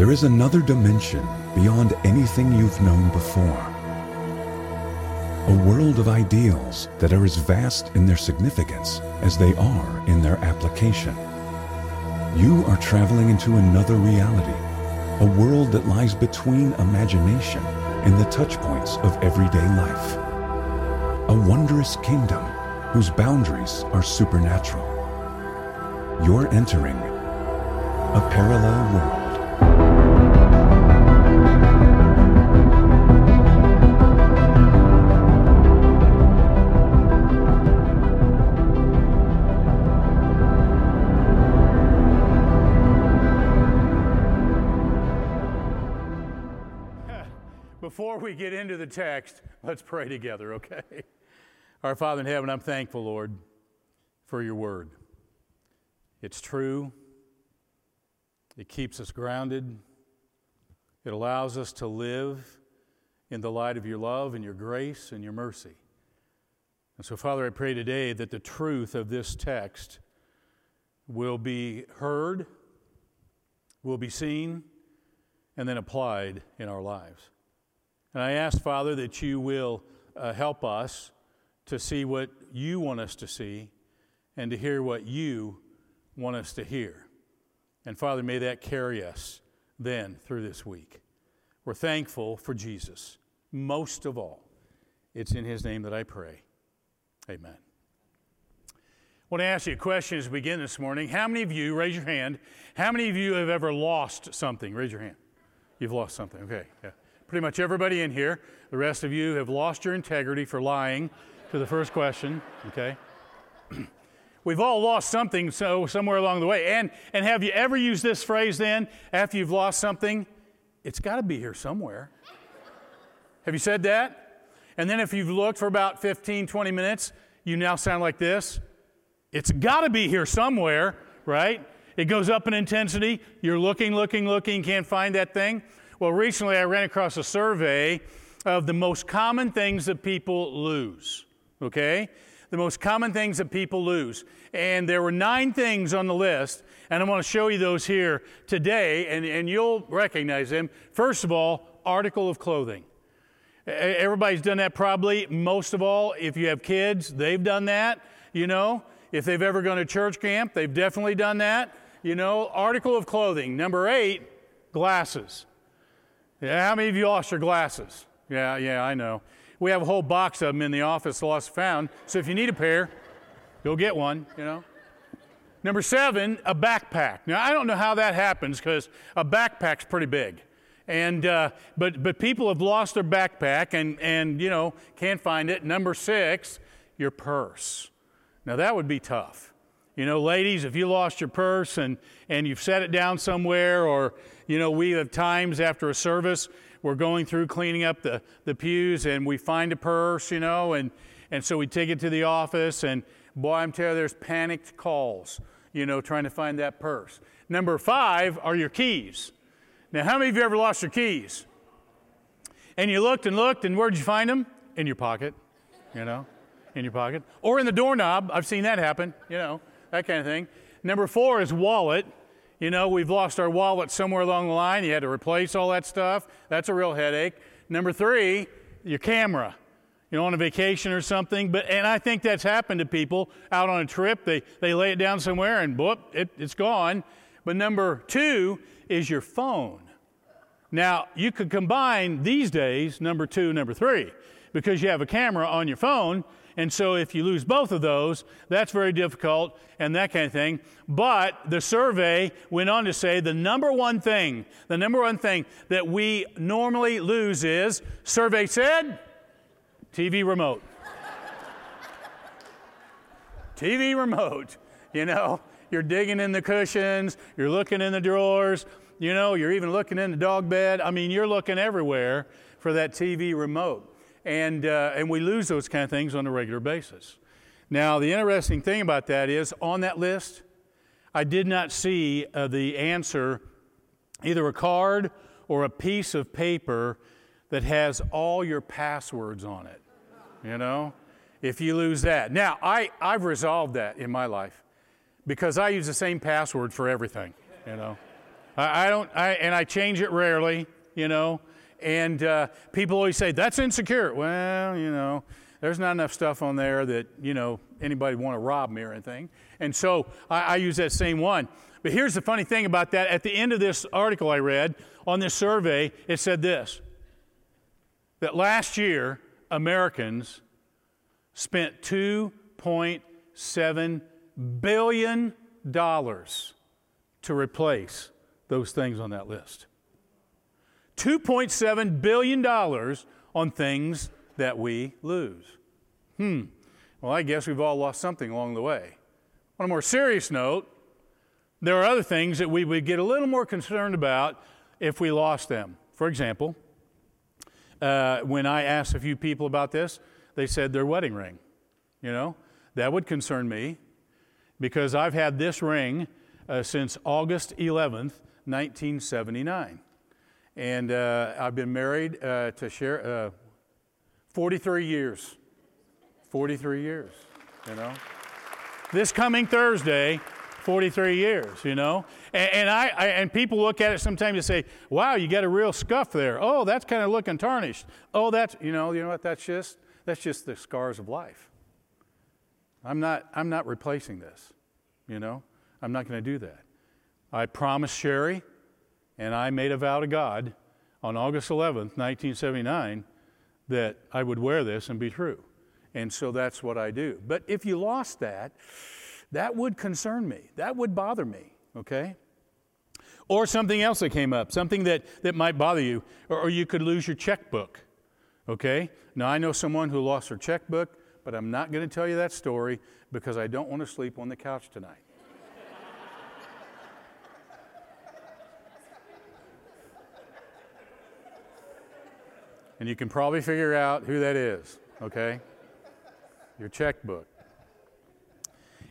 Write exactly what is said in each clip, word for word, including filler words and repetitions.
There is another dimension beyond anything you've known before. A world of ideals that are as vast in their significance as they are in their application. You are traveling into another reality, a world that lies between imagination and the touchpoints of everyday life. A wondrous kingdom whose boundaries are supernatural. You're entering a parallel world. Before we get into the text, let's pray together, okay? Our Father in heaven, I'm thankful, Lord, for your word. It's true. It keeps us grounded. It allows us to live in the light of your love and your grace and your mercy. And so, Father, I pray today that the truth of this text will be heard, will be seen, and then applied in our lives. And I ask, Father, that you will uh, help us to see what you want us to see and to hear what you want us to hear. And, Father, may that carry us then through this week. We're thankful for Jesus, most of all. It's in his name that I pray. Amen. I want to ask you a question as we begin this morning. How many of you, raise your hand, how many of you have ever lost something? Raise your hand. You've lost something. Okay, yeah. Pretty much everybody in here. The rest of you have lost your integrity for lying to the first question, okay? We've all lost something so somewhere along the way. And and have you ever used this phrase then, after you've lost something? It's got to be here somewhere. Have you said that? And then if you've looked for about fifteen, twenty minutes, you now sound like this. It's got to be here somewhere, right? It goes up in intensity. You're looking, looking, looking, can't find that thing. Well, recently I ran across a survey of the most common things that people lose, okay? The most common things that people lose. And there were nine things on the list, and I want to show you those here today, and, and you'll recognize them. First of all, article of clothing. Everybody's done that probably. Most of all, if you have kids, they've done that, you know. If they've ever gone to church camp, they've definitely done that. You know, article of clothing. Number eight, glasses. Yeah, how many of you lost your glasses? Yeah, yeah, I know. We have a whole box of them in the office, lost found. So if you need a pair, go get one, you know. Number seven, a backpack. Now, I don't know how that happens because a backpack's pretty big. And uh, but but people have lost their backpack and, and, you know, can't find it. Number six, your purse. Now, that would be tough. You know, ladies, if you lost your purse and, and you've set it down somewhere, or, you know, we have times after a service, we're going through cleaning up the, the pews and we find a purse, you know, and, and so we take it to the office and, boy, I'm telling you, there's panicked calls, you know, trying to find that purse. Number five are your keys. Now, how many of you ever lost your keys? And you looked and looked, and where'd you find them? In your pocket, you know, in your pocket. Or in the doorknob. I've seen that happen, you know. That kind of thing. Number four is wallet. You know, we've lost our wallet somewhere along the line. You had to replace all that stuff. That's a real headache. Number three, your camera. You know, on a vacation or something. But and I think that's happened to people out on a trip. They they lay it down somewhere and whoop, it, it's gone. But number two is your phone. Now, you could combine these days, number two and number three, because you have a camera on your phone. And so if you lose both of those, that's very difficult and that kind of thing. But the survey went on to say the number one thing, the number one thing that we normally lose is, survey said, T V remote. T V remote, you know, you're digging in the cushions, you're looking in the drawers, you know, you're even looking in the dog bed. I mean, you're looking everywhere for that T V remote. And uh, and we lose those kind of things on a regular basis. Now, the interesting thing about that is, on that list, I did not see uh, the answer, either a card or a piece of paper that has all your passwords on it, you know, if you lose that. Now, I, I've resolved that in my life because I use the same password for everything, you know. I, I don't, I, and I change it rarely, you know. And uh, people always say, that's insecure. Well, you know, there's not enough stuff on there that, you know, anybody want to rob me or anything. And so I, I use that same one. But here's the funny thing about that. At the end of this article I read, on this survey, it said this, that last year, Americans spent two point seven billion dollars to replace those things on that list. two point seven billion dollars on things that we lose. Hmm. Well, I guess we've all lost something along the way. On a more serious note, there are other things that we would get a little more concerned about if we lost them. For example, uh, when I asked a few people about this, they said their wedding ring. You know, that would concern me because I've had this ring uh, since August eleventh, nineteen seventy-nine. And uh, I've been married uh, to share uh, forty-three years. forty-three years, you know. This coming Thursday, forty-three years, you know. And, and I, I and people look at it sometimes and say, "Wow, you got a real scuff there. Oh, that's kind of looking tarnished. Oh, that's you know, you know what? That's just that's just the scars of life. I'm not I'm not replacing this, you know. I'm not going to do that. I promised Sherry, and I made a vow to God on August eleventh, nineteen seventy-nine, that I would wear this and be true. And so that's what I do. But if you lost that, that would concern me. That would bother me, okay? Or something else that came up, something that, that might bother you. Or, or you could lose your checkbook, okay? Now, I know someone who lost her checkbook, but I'm not going to tell you that story because I don't want to sleep on the couch tonight. And you can probably figure out who that is, okay? Your checkbook.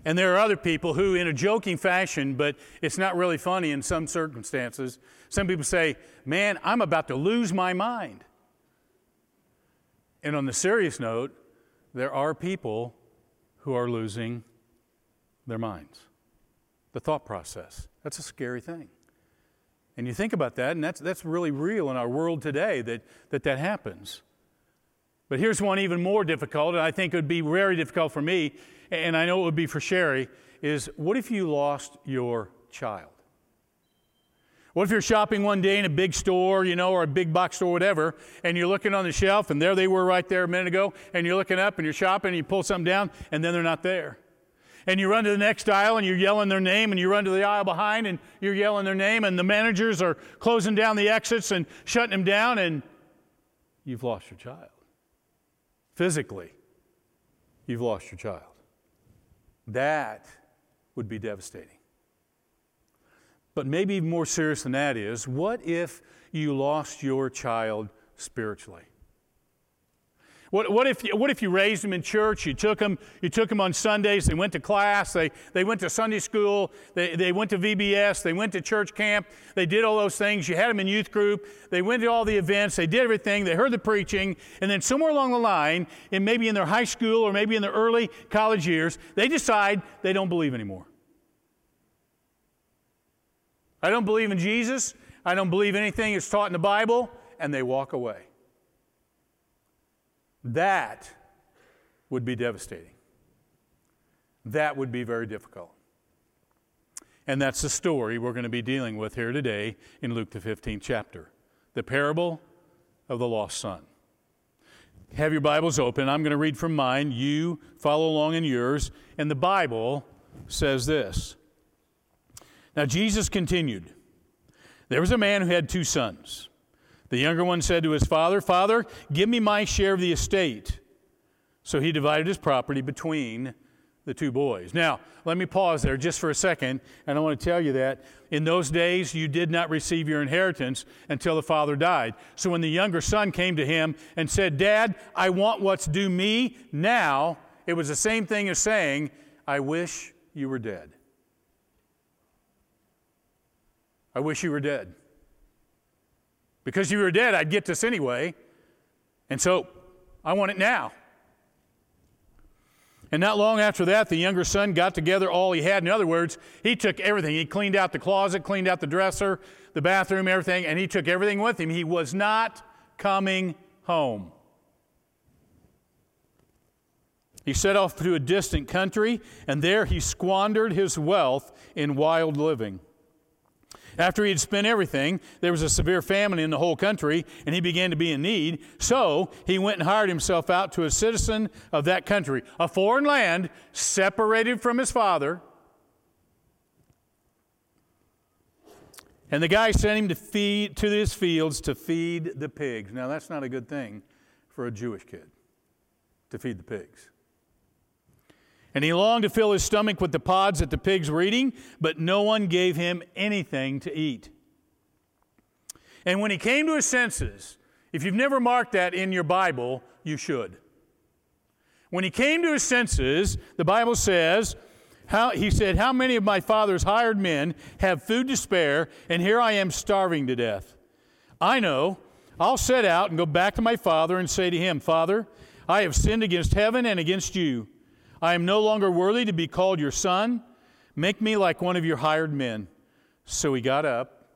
And there are other people who, in a joking fashion, but it's not really funny in some circumstances, some people say, man, I'm about to lose my mind. And on the serious note, there are people who are losing their minds. The thought process. That's a scary thing. And you think about that, and that's that's really real in our world today that that, that happens. But here's one even more difficult, and I think it would be very difficult for me, and I know it would be for Sherry, is what if you lost your child? What if you're shopping one day in a big store, you know, or a big box store, whatever, and you're looking on the shelf, and there they were right there a minute ago, and you're looking up, and you're shopping, and you pull something down, and then they're not there. And you run to the next aisle, and you're yelling their name, and you run to the aisle behind, and you're yelling their name, and the managers are closing down the exits and shutting them down, and you've lost your child. Physically, you've lost your child. That would be devastating. But maybe even more serious than that is, what if you lost your child spiritually? What, what if you, what if you raised them in church, you took them, you took them on Sundays, they went to class, they, they went to Sunday school, they, they went to V B S, they went to church camp, they did all those things, you had them in youth group, they went to all the events, they did everything, they heard the preaching, and then somewhere along the line, and maybe in their high school or maybe in their early college years, they decide they don't believe anymore. I don't believe in Jesus, I don't believe anything that's taught in the Bible, and they walk away. That would be devastating. That would be very difficult. And that's the story we're going to be dealing with here today in Luke the fifteenth chapter, the parable of the lost son. Have your Bibles open. I'm going to read from mine. You follow along in yours. And the Bible says this. Now Jesus continued, there was a man who had two sons. The younger one said to his father, "Father, give me my share of the estate." So he divided his property between the two boys. Now, let me pause there just for a second, and I want to tell you that in those days you did not receive your inheritance until the father died. So when the younger son came to him and said, "Dad, I want what's due me now," it was the same thing as saying, "I wish you were dead. I wish you were dead. Because you were dead, I'd get this anyway. And so I want it now." And not long after that, the younger son got together all he had. In other words, he took everything. He cleaned out the closet, cleaned out the dresser, the bathroom, everything, and he took everything with him. He was not coming home. He set off to a distant country, and there he squandered his wealth in wild living. After he had spent everything, there was a severe famine in the whole country, and he began to be in need. So he went and hired himself out to a citizen of that country, a foreign land, separated from his father. And the guy sent him to feed to his fields to feed the pigs. Now, that's not a good thing for a Jewish kid, to feed the pigs. And he longed to fill his stomach with the pods that the pigs were eating, but no one gave him anything to eat. And when he came to his senses, if you've never marked that in your Bible, you should. When he came to his senses, the Bible says, how, he said, "How many of my father's hired men have food to spare, and here I am starving to death? I know, I'll set out and go back to my father and say to him, 'Father, I have sinned against heaven and against you. I am no longer worthy to be called your son. Make me like one of your hired men.'" So he got up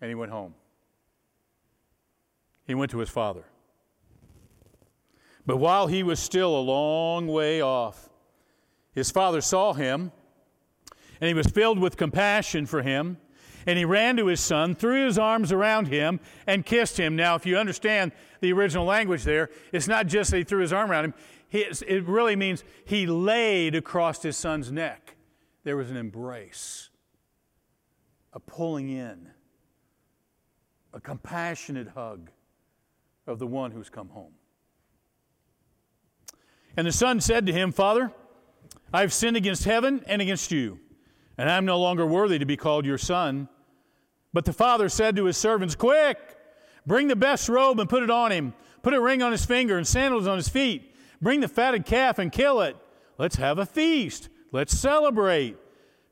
and he went home. He went to his father. But while he was still a long way off, his father saw him, and he was filled with compassion for him, and he ran to his son, threw his arms around him, and kissed him. Now, if you understand the original language there, it's not just that he threw his arm around him. His, it really means he laid across his son's neck. There was an embrace, a pulling in, a compassionate hug of the one who's come home. And the son said to him, "Father, I've sinned against heaven and against you, and I'm no longer worthy to be called your son." But the father said to his servants, "Quick, bring the best robe and put it on him. Put a ring on his finger and sandals on his feet. Bring the fatted calf and kill it. Let's have a feast. Let's celebrate.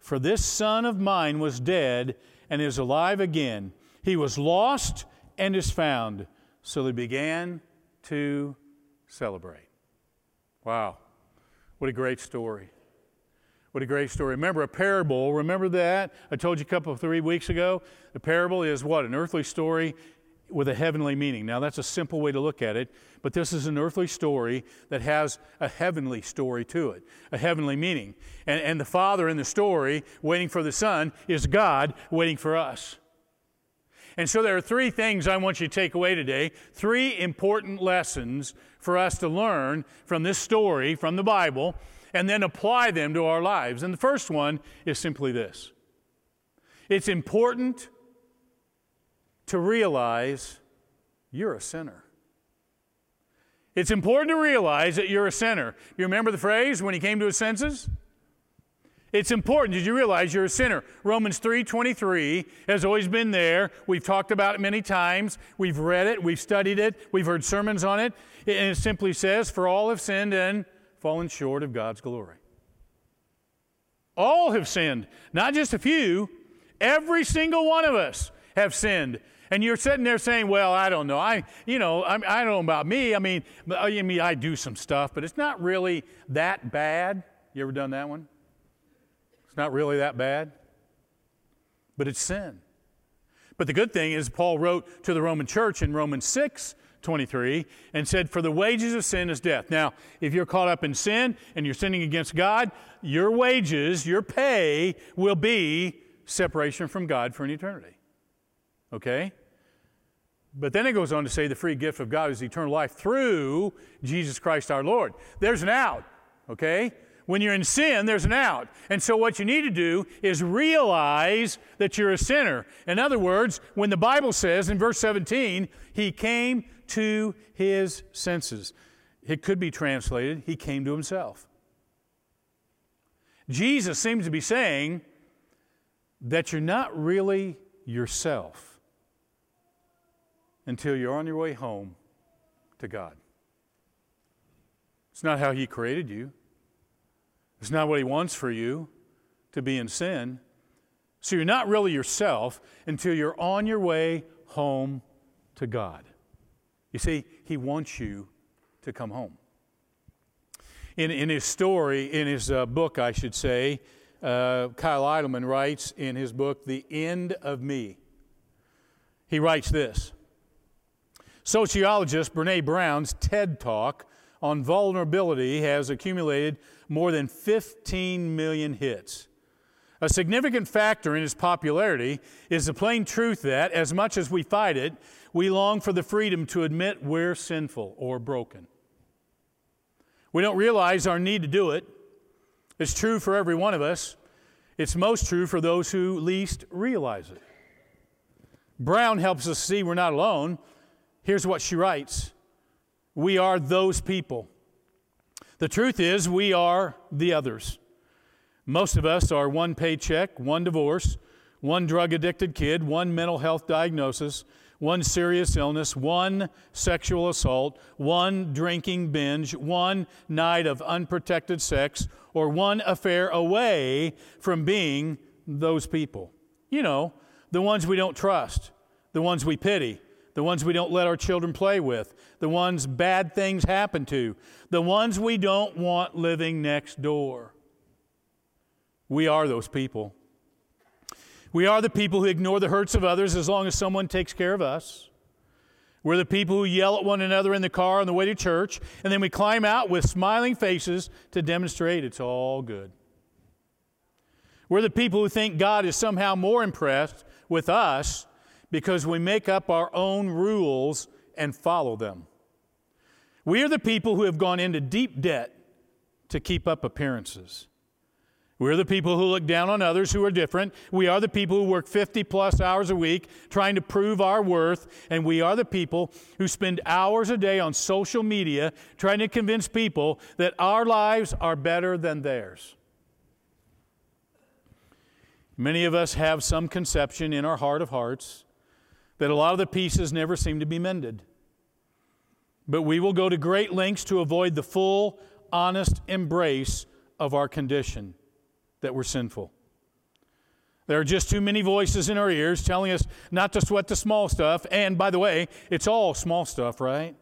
For this son of mine was dead and is alive again. He was lost and is found." So they began to celebrate. Wow. What a great story. What a great story. Remember a parable. Remember that? I told you a couple of three weeks ago. The parable is what? An earthly story with a heavenly meaning. Now, that's a simple way to look at it, but this is an earthly story that has a heavenly story to it, a heavenly meaning. And, and the Father in the story, waiting for the Son, is God waiting for us. And so there are three things I want you to take away today, three important lessons for us to learn from this story, from the Bible, and then apply them to our lives. And the first one is simply this. It's important to realize you're a sinner. It's important to realize that you're a sinner. You remember the phrase, when he came to his senses? It's important. Did you realize you're a sinner? Romans three twenty-three has always been there. We've talked about it many times. We've read it. We've studied it. We've heard sermons on it. And it simply says, "For all have sinned and fallen short of God's glory." All have sinned. Not just a few. Every single one of us have sinned. And you're sitting there saying, "Well, I don't know. I, you know, I, I don't know about me. I mean, I mean, I do some stuff, but it's not really that bad." You ever done that one? It's not really that bad, but it's sin. But the good thing is, Paul wrote to the Roman church in Romans six twenty-three and said, "For the wages of sin is death." Now, if you're caught up in sin and you're sinning against God, your wages, your pay will be separation from God for an eternity. Okay? But then it goes on to say the free gift of God is eternal life through Jesus Christ our Lord. There's an out, okay? When you're in sin, there's an out. And so what you need to do is realize that you're a sinner. In other words, when the Bible says in verse seventeen, he came to his senses. It could be translated, he came to himself. Jesus seems to be saying that you're not really yourself until you're on your way home to God. It's not how he created you. It's not what he wants for you, to be in sin. So you're not really yourself until you're on your way home to God. You see, he wants you to come home. in, in his story, in his uh, book, I should say, uh, Kyle Eidelman writes in his book, The End of Me. He writes this. Sociologist Brene Brown's TED Talk on vulnerability has accumulated more than fifteen million hits. A significant factor in its popularity is the plain truth that, as much as we fight it, we long for the freedom to admit we're sinful or broken. We don't realize our need to do it. It's true for every one of us. It's most true for those who least realize it. Brown helps us see we're not alone. Here's what she writes. We are those people. The truth is, we are the others. Most of us are one paycheck, one divorce, one drug-addicted kid, one mental health diagnosis, one serious illness, one sexual assault, one drinking binge, one night of unprotected sex, or one affair away from being those people. You know, the ones we don't trust, the ones we pity, the ones we don't let our children play with, the ones bad things happen to, the ones we don't want living next door. We are those people. We are the people who ignore the hurts of others as long as someone takes care of us. We're the people who yell at one another in the car on the way to church, and then we climb out with smiling faces to demonstrate it's all good. We're the people who think God is somehow more impressed with us because we make up our own rules and follow them. We are the people who have gone into deep debt to keep up appearances. We're the people who look down on others who are different. We are the people who work fifty plus hours a week trying to prove our worth. And we are the people who spend hours a day on social media trying to convince people that our lives are better than theirs. Many of us have some conception in our heart of hearts that a lot of the pieces never seem to be mended. But we will go to great lengths to avoid the full, honest embrace of our condition, that we're sinful. There are just too many voices in our ears telling us not to sweat the small stuff. And by the way, it's all small stuff, right?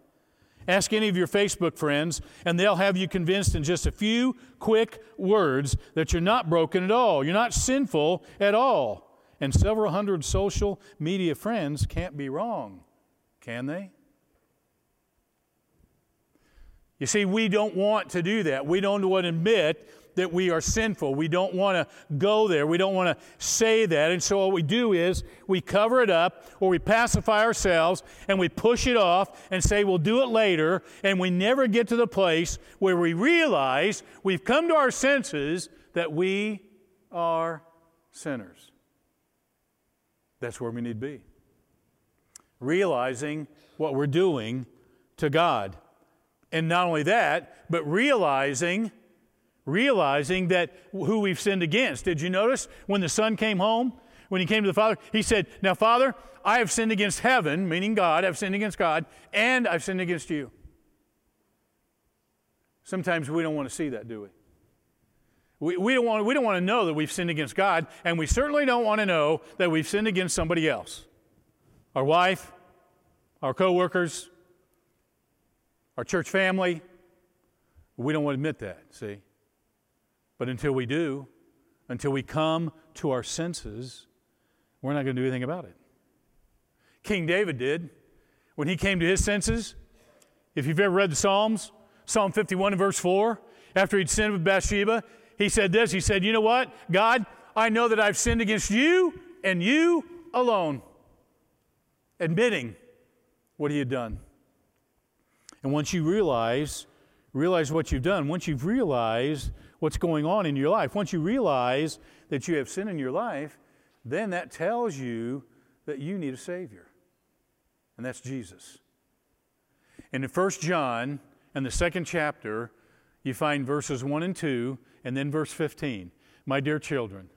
Ask any of your Facebook friends, and they'll have you convinced in just a few quick words that you're not broken at all. You're not sinful at all. And several hundred social media friends can't be wrong, can they? You see, we don't want to do that. We don't want to admit that we are sinful. We don't want to go there. We don't want to say that. And so what we do is we cover it up, or we pacify ourselves, and we push it off and say we'll do it later, and we never get to the place where we realize we've come to our senses that we are sinners. That's where we need to be. Realizing what we're doing to God. And not only that, but realizing Realizing that who we've sinned against. Did you notice when the son came home, when he came to the father, he said, now, Father, I have sinned against heaven, meaning God, I've sinned against God, and I've sinned against you. Sometimes we don't want to see that, do we? We, we don't want, we don't want to know that we've sinned against God, and we certainly don't want to know that we've sinned against somebody else. Our wife, our coworkers, our church family. We don't want to admit that, see? But until we do, until we come to our senses, we're not going to do anything about it. King David did. When he came to his senses, if you've ever read the Psalms, Psalm fifty-one and verse four, after he'd sinned with Bathsheba, he said this, he said, you know what, God, I know that I've sinned against you and you alone. Admitting what he had done. And once you realize, realize what you've done, once you've realized what's going on in your life. Once you realize that you have sin in your life, then that tells you that you need a Savior. And that's Jesus. And in First John, in the second chapter, you find verses one and two, and then verse fifteen. My dear children,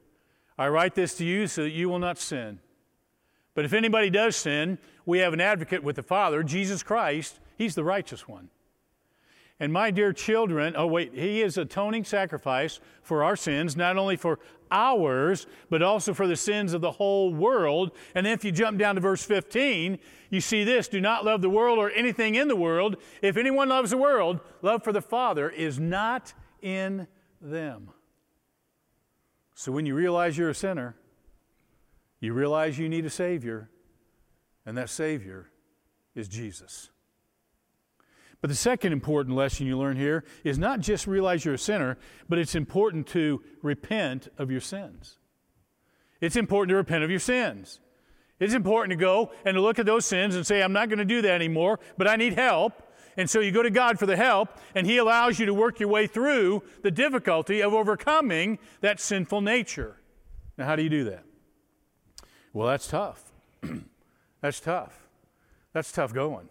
I write this to you so that you will not sin. But if anybody does sin, we have an advocate with the Father, Jesus Christ. He's the righteous one. And my dear children, oh wait, he is atoning sacrifice for our sins, not only for ours, but also for the sins of the whole world. And then if you jump down to verse fifteen, you see this: do not love the world or anything in the world. If anyone loves the world, love for the Father is not in them. So when you realize you're a sinner, you realize you need a Savior, and that Savior is Jesus. But the second important lesson you learn here is not just realize you're a sinner, but it's important to repent of your sins. It's important to repent of your sins. It's important to go and to look at those sins and say, I'm not going to do that anymore, but I need help. And so you go to God for the help, and He allows you to work your way through the difficulty of overcoming that sinful nature. Now, how do you do that? Well, that's tough. That's tough. That's tough going.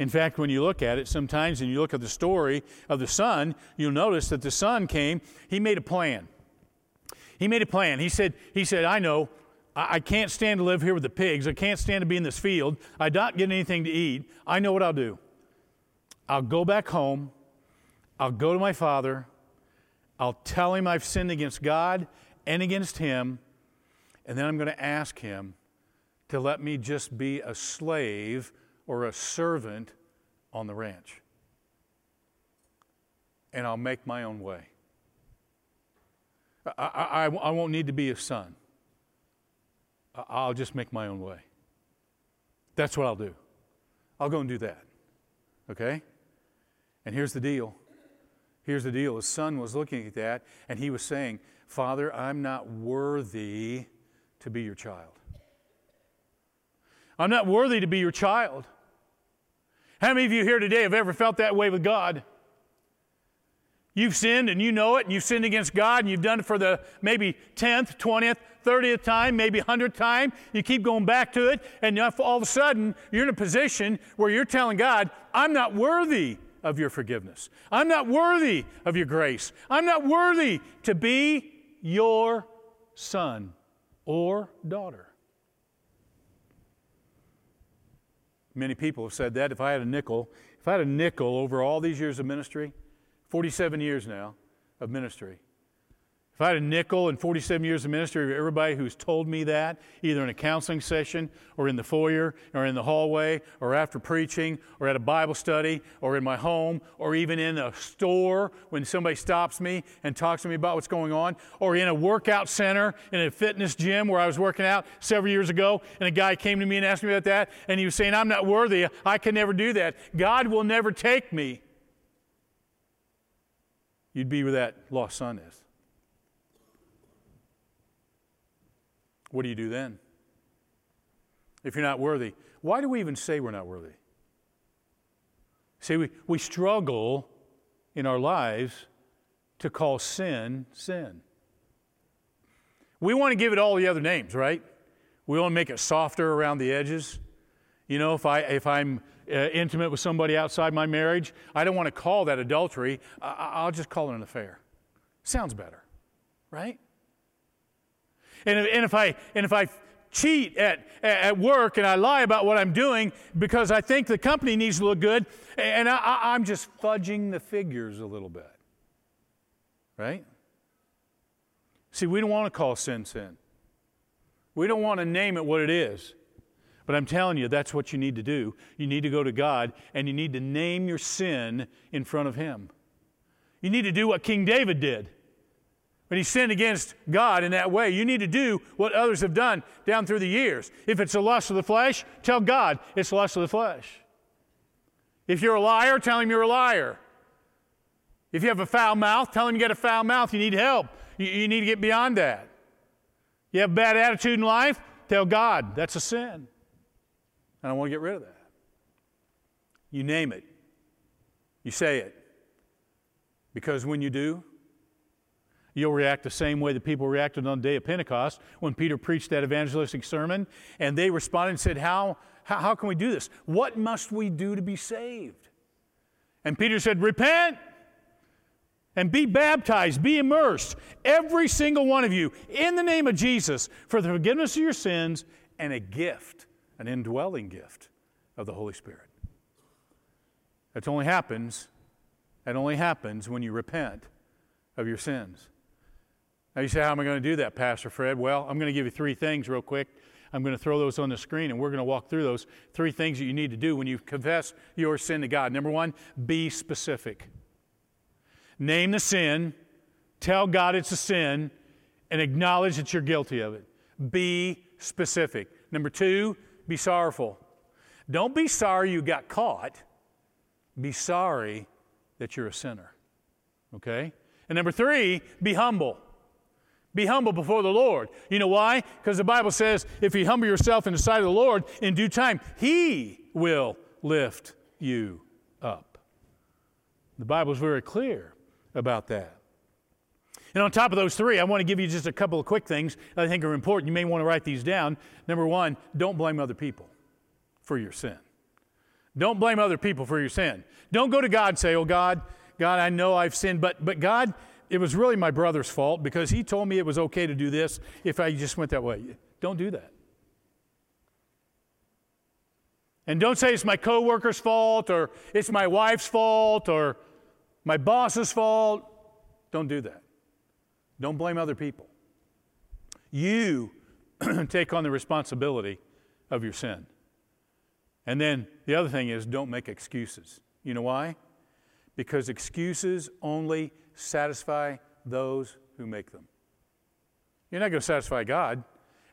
In fact, when you look at it sometimes and you look at the story of the son, you'll notice that the son came, he made a plan. He made a plan. He said, he said, I know, I can't stand to live here with the pigs. I can't stand to be in this field. I don't get anything to eat. I know what I'll do. I'll go back home. I'll go to my father. I'll tell him I've sinned against God and against him. And then I'm going to ask him to let me just be a slave or a servant on the ranch. And I'll make my own way. I, I, I won't need to be a son. I'll just make my own way. That's what I'll do. I'll go and do that. Okay? And here's the deal. Here's the deal. His son was looking at that, and he was saying, Father, I'm not worthy to be your child. I'm not worthy to be your child. How many of you here today have ever felt that way with God? You've sinned and you know it, and you've sinned against God, and you've done it for the maybe tenth, twentieth, thirtieth time, maybe one hundredth time. You keep going back to it, and all of a sudden, you're in a position where you're telling God, I'm not worthy of your forgiveness. I'm not worthy of your grace. I'm not worthy to be your son or daughter. Many people have said that. If I had a nickel, if I had a nickel over all these years of ministry, forty-seven years now of ministry, if I had a nickel in forty-seven years of ministry, everybody who's told me that, either in a counseling session or in the foyer or in the hallway or after preaching or at a Bible study or in my home or even in a store when somebody stops me and talks to me about what's going on, or in a workout center, in a fitness gym where I was working out several years ago, and a guy came to me and asked me about that, and he was saying, I'm not worthy, I can never do that. God will never take me. You'd be where that lost son is. What do you do then? If you're not worthy, why do we even say we're not worthy? See, we, we struggle in our lives to call sin, sin. We want to give it all the other names, right? We want to make it softer around the edges. You know, if, I, if I'm uh, intimate with somebody outside my marriage, I don't want to call that adultery. I, I'll just call it an affair. Sounds better, right? And if, and if I and if I cheat at at work and I lie about what I'm doing because I think the company needs to look good, and I, I, I'm just fudging the figures a little bit, right? See, we don't want to call sin sin. We don't want to name it what it is. But I'm telling you, that's what you need to do. You need to go to God, and you need to name your sin in front of Him. You need to do what King David did. When he sinned against God in that way, you need to do what others have done down through the years. If it's the lust of the flesh, tell God it's the lust of the flesh. If you're a liar, tell him you're a liar. If you have a foul mouth, tell him you got a foul mouth, you need help. You, you need to get beyond that. You have a bad attitude in life, tell God that's a sin. And I want to get rid of that. You name it. You say it. Because when you do, you'll react the same way the people reacted on the day of Pentecost when Peter preached that evangelistic sermon, and they responded and said, how, how, how can we do this? What must we do to be saved? And Peter said, repent and be baptized, be immersed, every single one of you, in the name of Jesus, for the forgiveness of your sins, and a gift, an indwelling gift of the Holy Spirit. That only happens, that only happens when you repent of your sins. Now you say, how am I going to do that, Pastor Fred? Well, I'm going to give you three things real quick. I'm going to throw those on the screen, and we're going to walk through those three things that you need to do when you confess your sin to God. Number one, be specific. Name the sin, tell God it's a sin, and acknowledge that you're guilty of it. Be specific. Number two, be sorrowful. Don't be sorry you got caught. Be sorry that you're a sinner. Okay? And number three, be humble. Be humble before the Lord. You know why? Because the Bible says, if you humble yourself in the sight of the Lord, in due time, He will lift you up. The Bible is very clear about that. And on top of those three, I want to give you just a couple of quick things that I think are important. You may want to write these down. Number one, don't blame other people for your sin. Don't blame other people for your sin. Don't go to God and say, oh, God, God, I know I've sinned, but but God, it was really my brother's fault because he told me it was okay to do this if I just went that way. Don't do that. And don't say it's my coworker's fault or it's my wife's fault or my boss's fault. Don't do that. Don't blame other people. You take on the responsibility of your sin. And then the other thing is don't make excuses. You know why? Because excuses only satisfy those who make them. You're not going to satisfy God,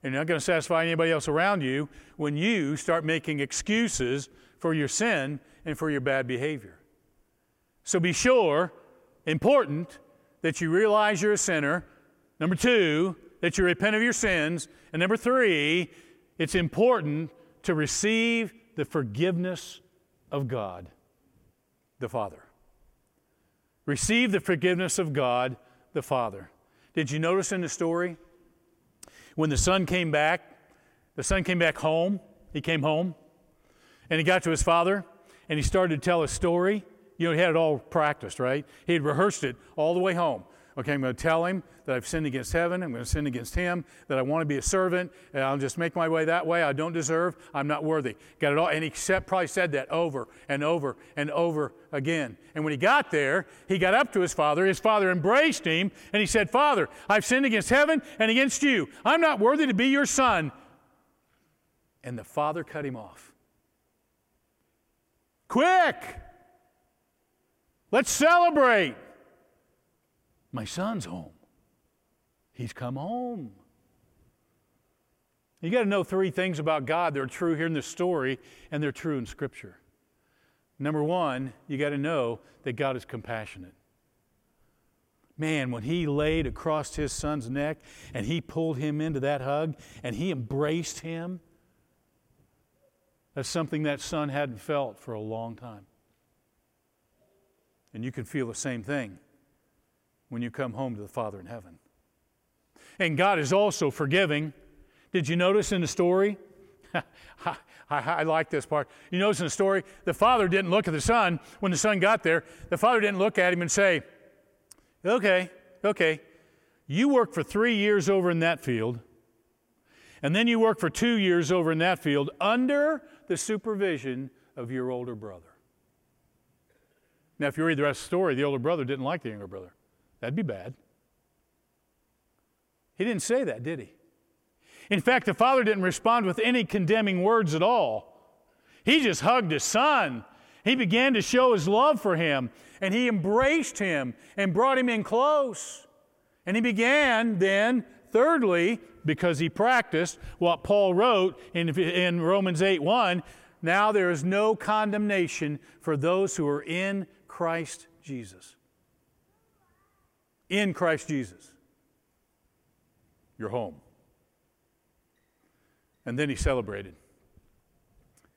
and you're not going to satisfy anybody else around you when you start making excuses for your sin and for your bad behavior. So be sure, important, that you realize you're a sinner. Number two, that you repent of your sins. And number three, it's important to receive the forgiveness of God, the Father. Receive the forgiveness of God, the Father. Did you notice in the story? When the son came back, the son came back home. He came home, and he got to his father, and he started to tell his story. You know, he had it all practiced, right? He had rehearsed it all the way home. Okay, I'm going to tell him that I've sinned against heaven. I'm going to sin against him, that I want to be a servant, and I'll just make my way that way. I don't deserve. I'm not worthy. Got it all. And he probably said that over and over and over again. And when he got there, he got up to his father. His father embraced him, and he said, Father, I've sinned against heaven and against you. I'm not worthy to be your son. And the father cut him off. Quick! Let's celebrate. My son's home. He's come home. You got to know three things about God that are true here in this story, and they're true in Scripture. Number one, you got to know that God is compassionate. Man, when He laid across His son's neck and He pulled him into that hug and He embraced him, that's something that son hadn't felt for a long time. And you can feel the same thing when you come home to the Father in heaven. And God is also forgiving. Did you notice in the story? I, I, I like this part. You notice in the story, the Father didn't look at the Son. When the Son got there, the Father didn't look at him and say, okay, okay, you worked for three years over in that field, and then you worked for two years over in that field under the supervision of your older brother. Now, if you read the rest of the story, the older brother didn't like the younger brother. That'd be bad. He didn't say that, did he? In fact, the father didn't respond with any condemning words at all. He just hugged his son. He began to show his love for him, and he embraced him and brought him in close. And he began then, thirdly, because he practiced what Paul wrote in, in Romans eight one, now there is no condemnation for those who are in Christ Jesus. In Christ Jesus, you're home. And then he celebrated.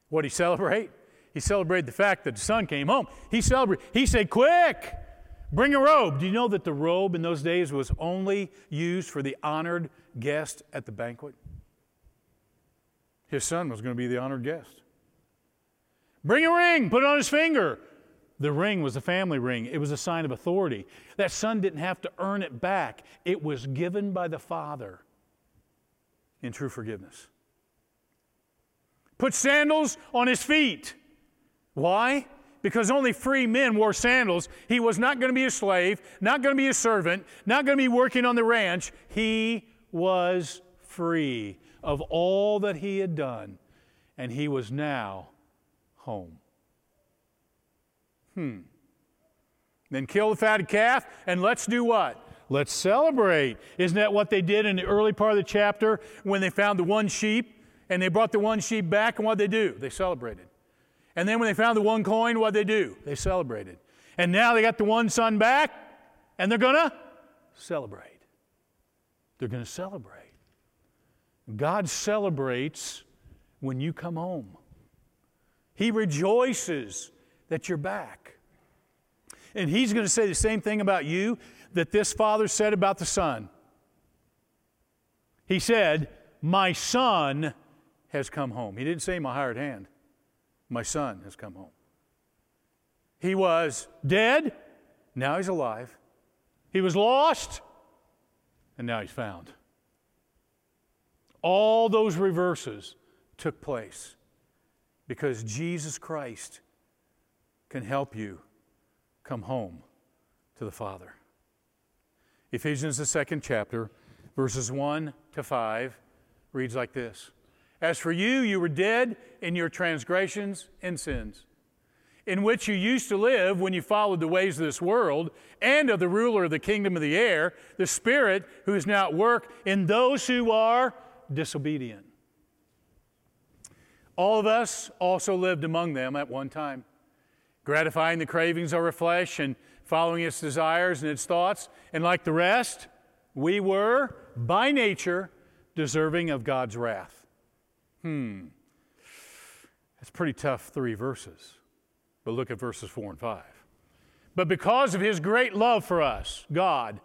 What did he celebrate? He celebrated the fact that the son came home. He celebrated. He said, quick, bring a robe. Do you know that the robe in those days was only used for the honored guest at the banquet? His son was going to be the honored guest. Bring a ring, put it on his finger. The ring was a family ring. It was a sign of authority. That son didn't have to earn it back. It was given by the Father in true forgiveness. Put sandals on his feet. Why? because only free men wore sandals. He was not going to be a slave, not going to be a servant, not going to be working on the ranch. He was free of all that he had done, and he was now home. Hmm. Then kill the fatted calf, and let's do what? Let's celebrate. Isn't that what they did in the early part of the chapter when they found the one sheep, and they brought the one sheep back, and what did they do? They celebrated. And then when they found the one coin, what did they do? They celebrated. And now they got the one son back, and they're going to celebrate. They're going to celebrate. God celebrates when you come home. He rejoices that you're back. And he's going to say the same thing about you that this father said about the son. He said, my son has come home. He didn't say my hired hand. My son has come home. He was dead. Now he's alive. He was lost. And now he's found. All those reverses took place because Jesus Christ can help you come home to the Father. Ephesians, the second chapter, verses one to five, reads like this. As for you, you were dead in your transgressions and sins, in which you used to live when you followed the ways of this world and of the ruler of the kingdom of the air, the Spirit who is now at work in those who are disobedient. All of us also lived among them at one time, gratifying the cravings of our flesh and following its desires and its thoughts. And like the rest, we were, by nature, deserving of God's wrath. Hmm. That's pretty tough three verses. But look at verses four and five. But because of His great love for us, God,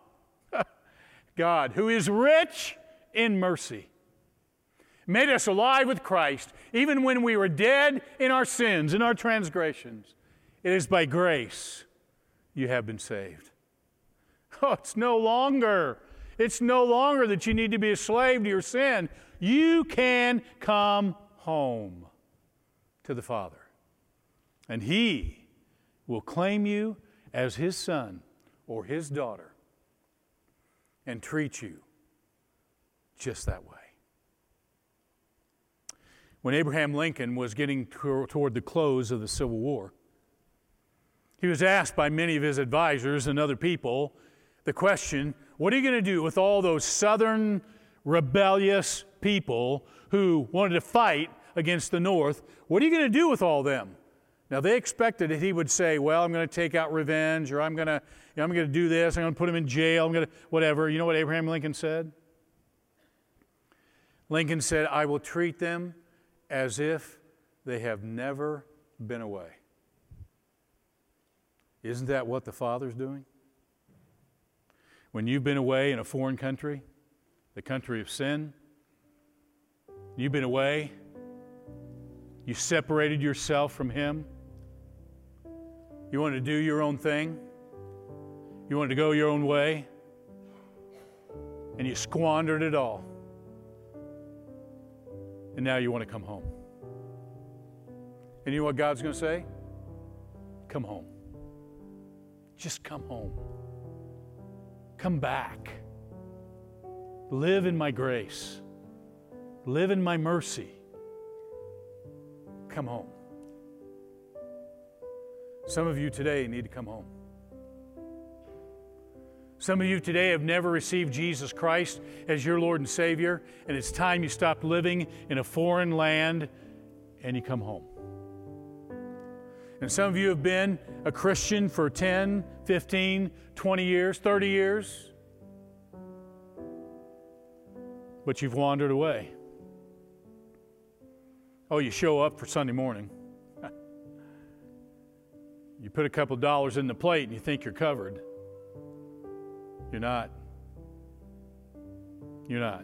God, who is rich in mercy, made us alive with Christ, even when we were dead in our sins, in our transgressions. It is by grace you have been saved. Oh, it's no longer, it's no longer that you need to be a slave to your sin. You can come home to the Father. And He will claim you as His son or His daughter and treat you just that way. When Abraham Lincoln was getting toward the close of the Civil War, he was asked by many of his advisors and other people the question, what are you going to do with all those Southern rebellious people who wanted to fight against the North? What are you going to do with all them? Now, they expected that he would say, well, I'm going to take out revenge, or I'm going to, you know, I'm going to do this, I'm going to put them in jail, I'm going to whatever. You know what Abraham Lincoln said? Lincoln said, I will treat them as if they have never been away. Isn't that what the Father's doing? When you've been away in a foreign country, the country of sin, you've been away, you separated yourself from Him, you wanted to do your own thing, you wanted to go your own way, and you squandered it all. And now you want to come home. And you know what God's going to say? Come home. Just come home. Come back. Live in my grace. Live in my mercy. Come home. Some of you today need to come home. Some of you today have never received Jesus Christ as your Lord and Savior, and it's time you stop living in a foreign land and you come home. And some of you have been a Christian for ten, fifteen, twenty years, thirty years, but you've wandered away. Oh, you show up for Sunday morning. You put a couple dollars in the plate and you think you're covered. You're not. You're not.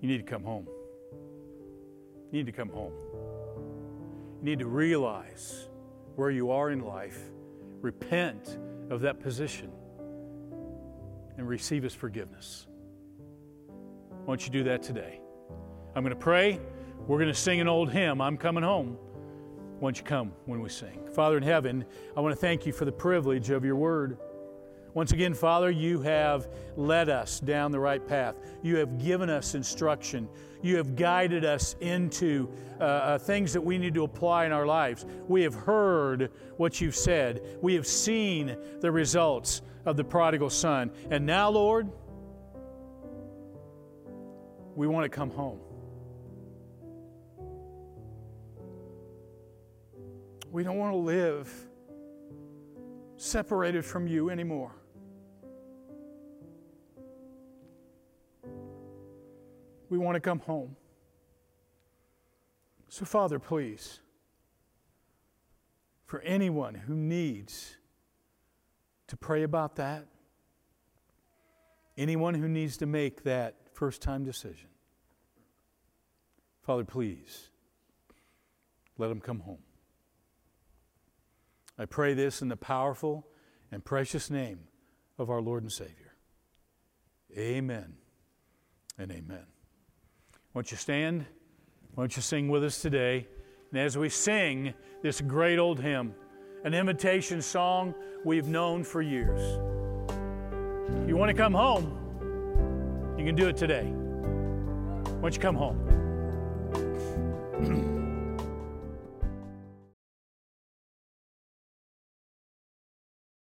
You need to come home. You need to come home. You need to realize where you are in life, repent of that position, and receive His forgiveness. Why don't you do that today? I'm going to pray. We're going to sing an old hymn, I'm Coming Home. Why don't you come when we sing? Father in heaven, I want to thank you for the privilege of your word. Once again, Father, you have led us down the right path. You have given us instruction. You have guided us into uh, uh, things that we need to apply in our lives. We have heard what you've said. We have seen the results of the prodigal son. And now, Lord, we want to come home. We don't want to live separated from you anymore. We want to come home. So, Father, please, for anyone who needs to pray about that, anyone who needs to make that first-time decision, Father, please, let them come home. I pray this in the powerful and precious name of our Lord and Savior. Amen and amen. Won't you stand? Won't you sing with us today? And as we sing this great old hymn, an invitation song we've known for years. If you want to come home, you can do it today. Won't you come home?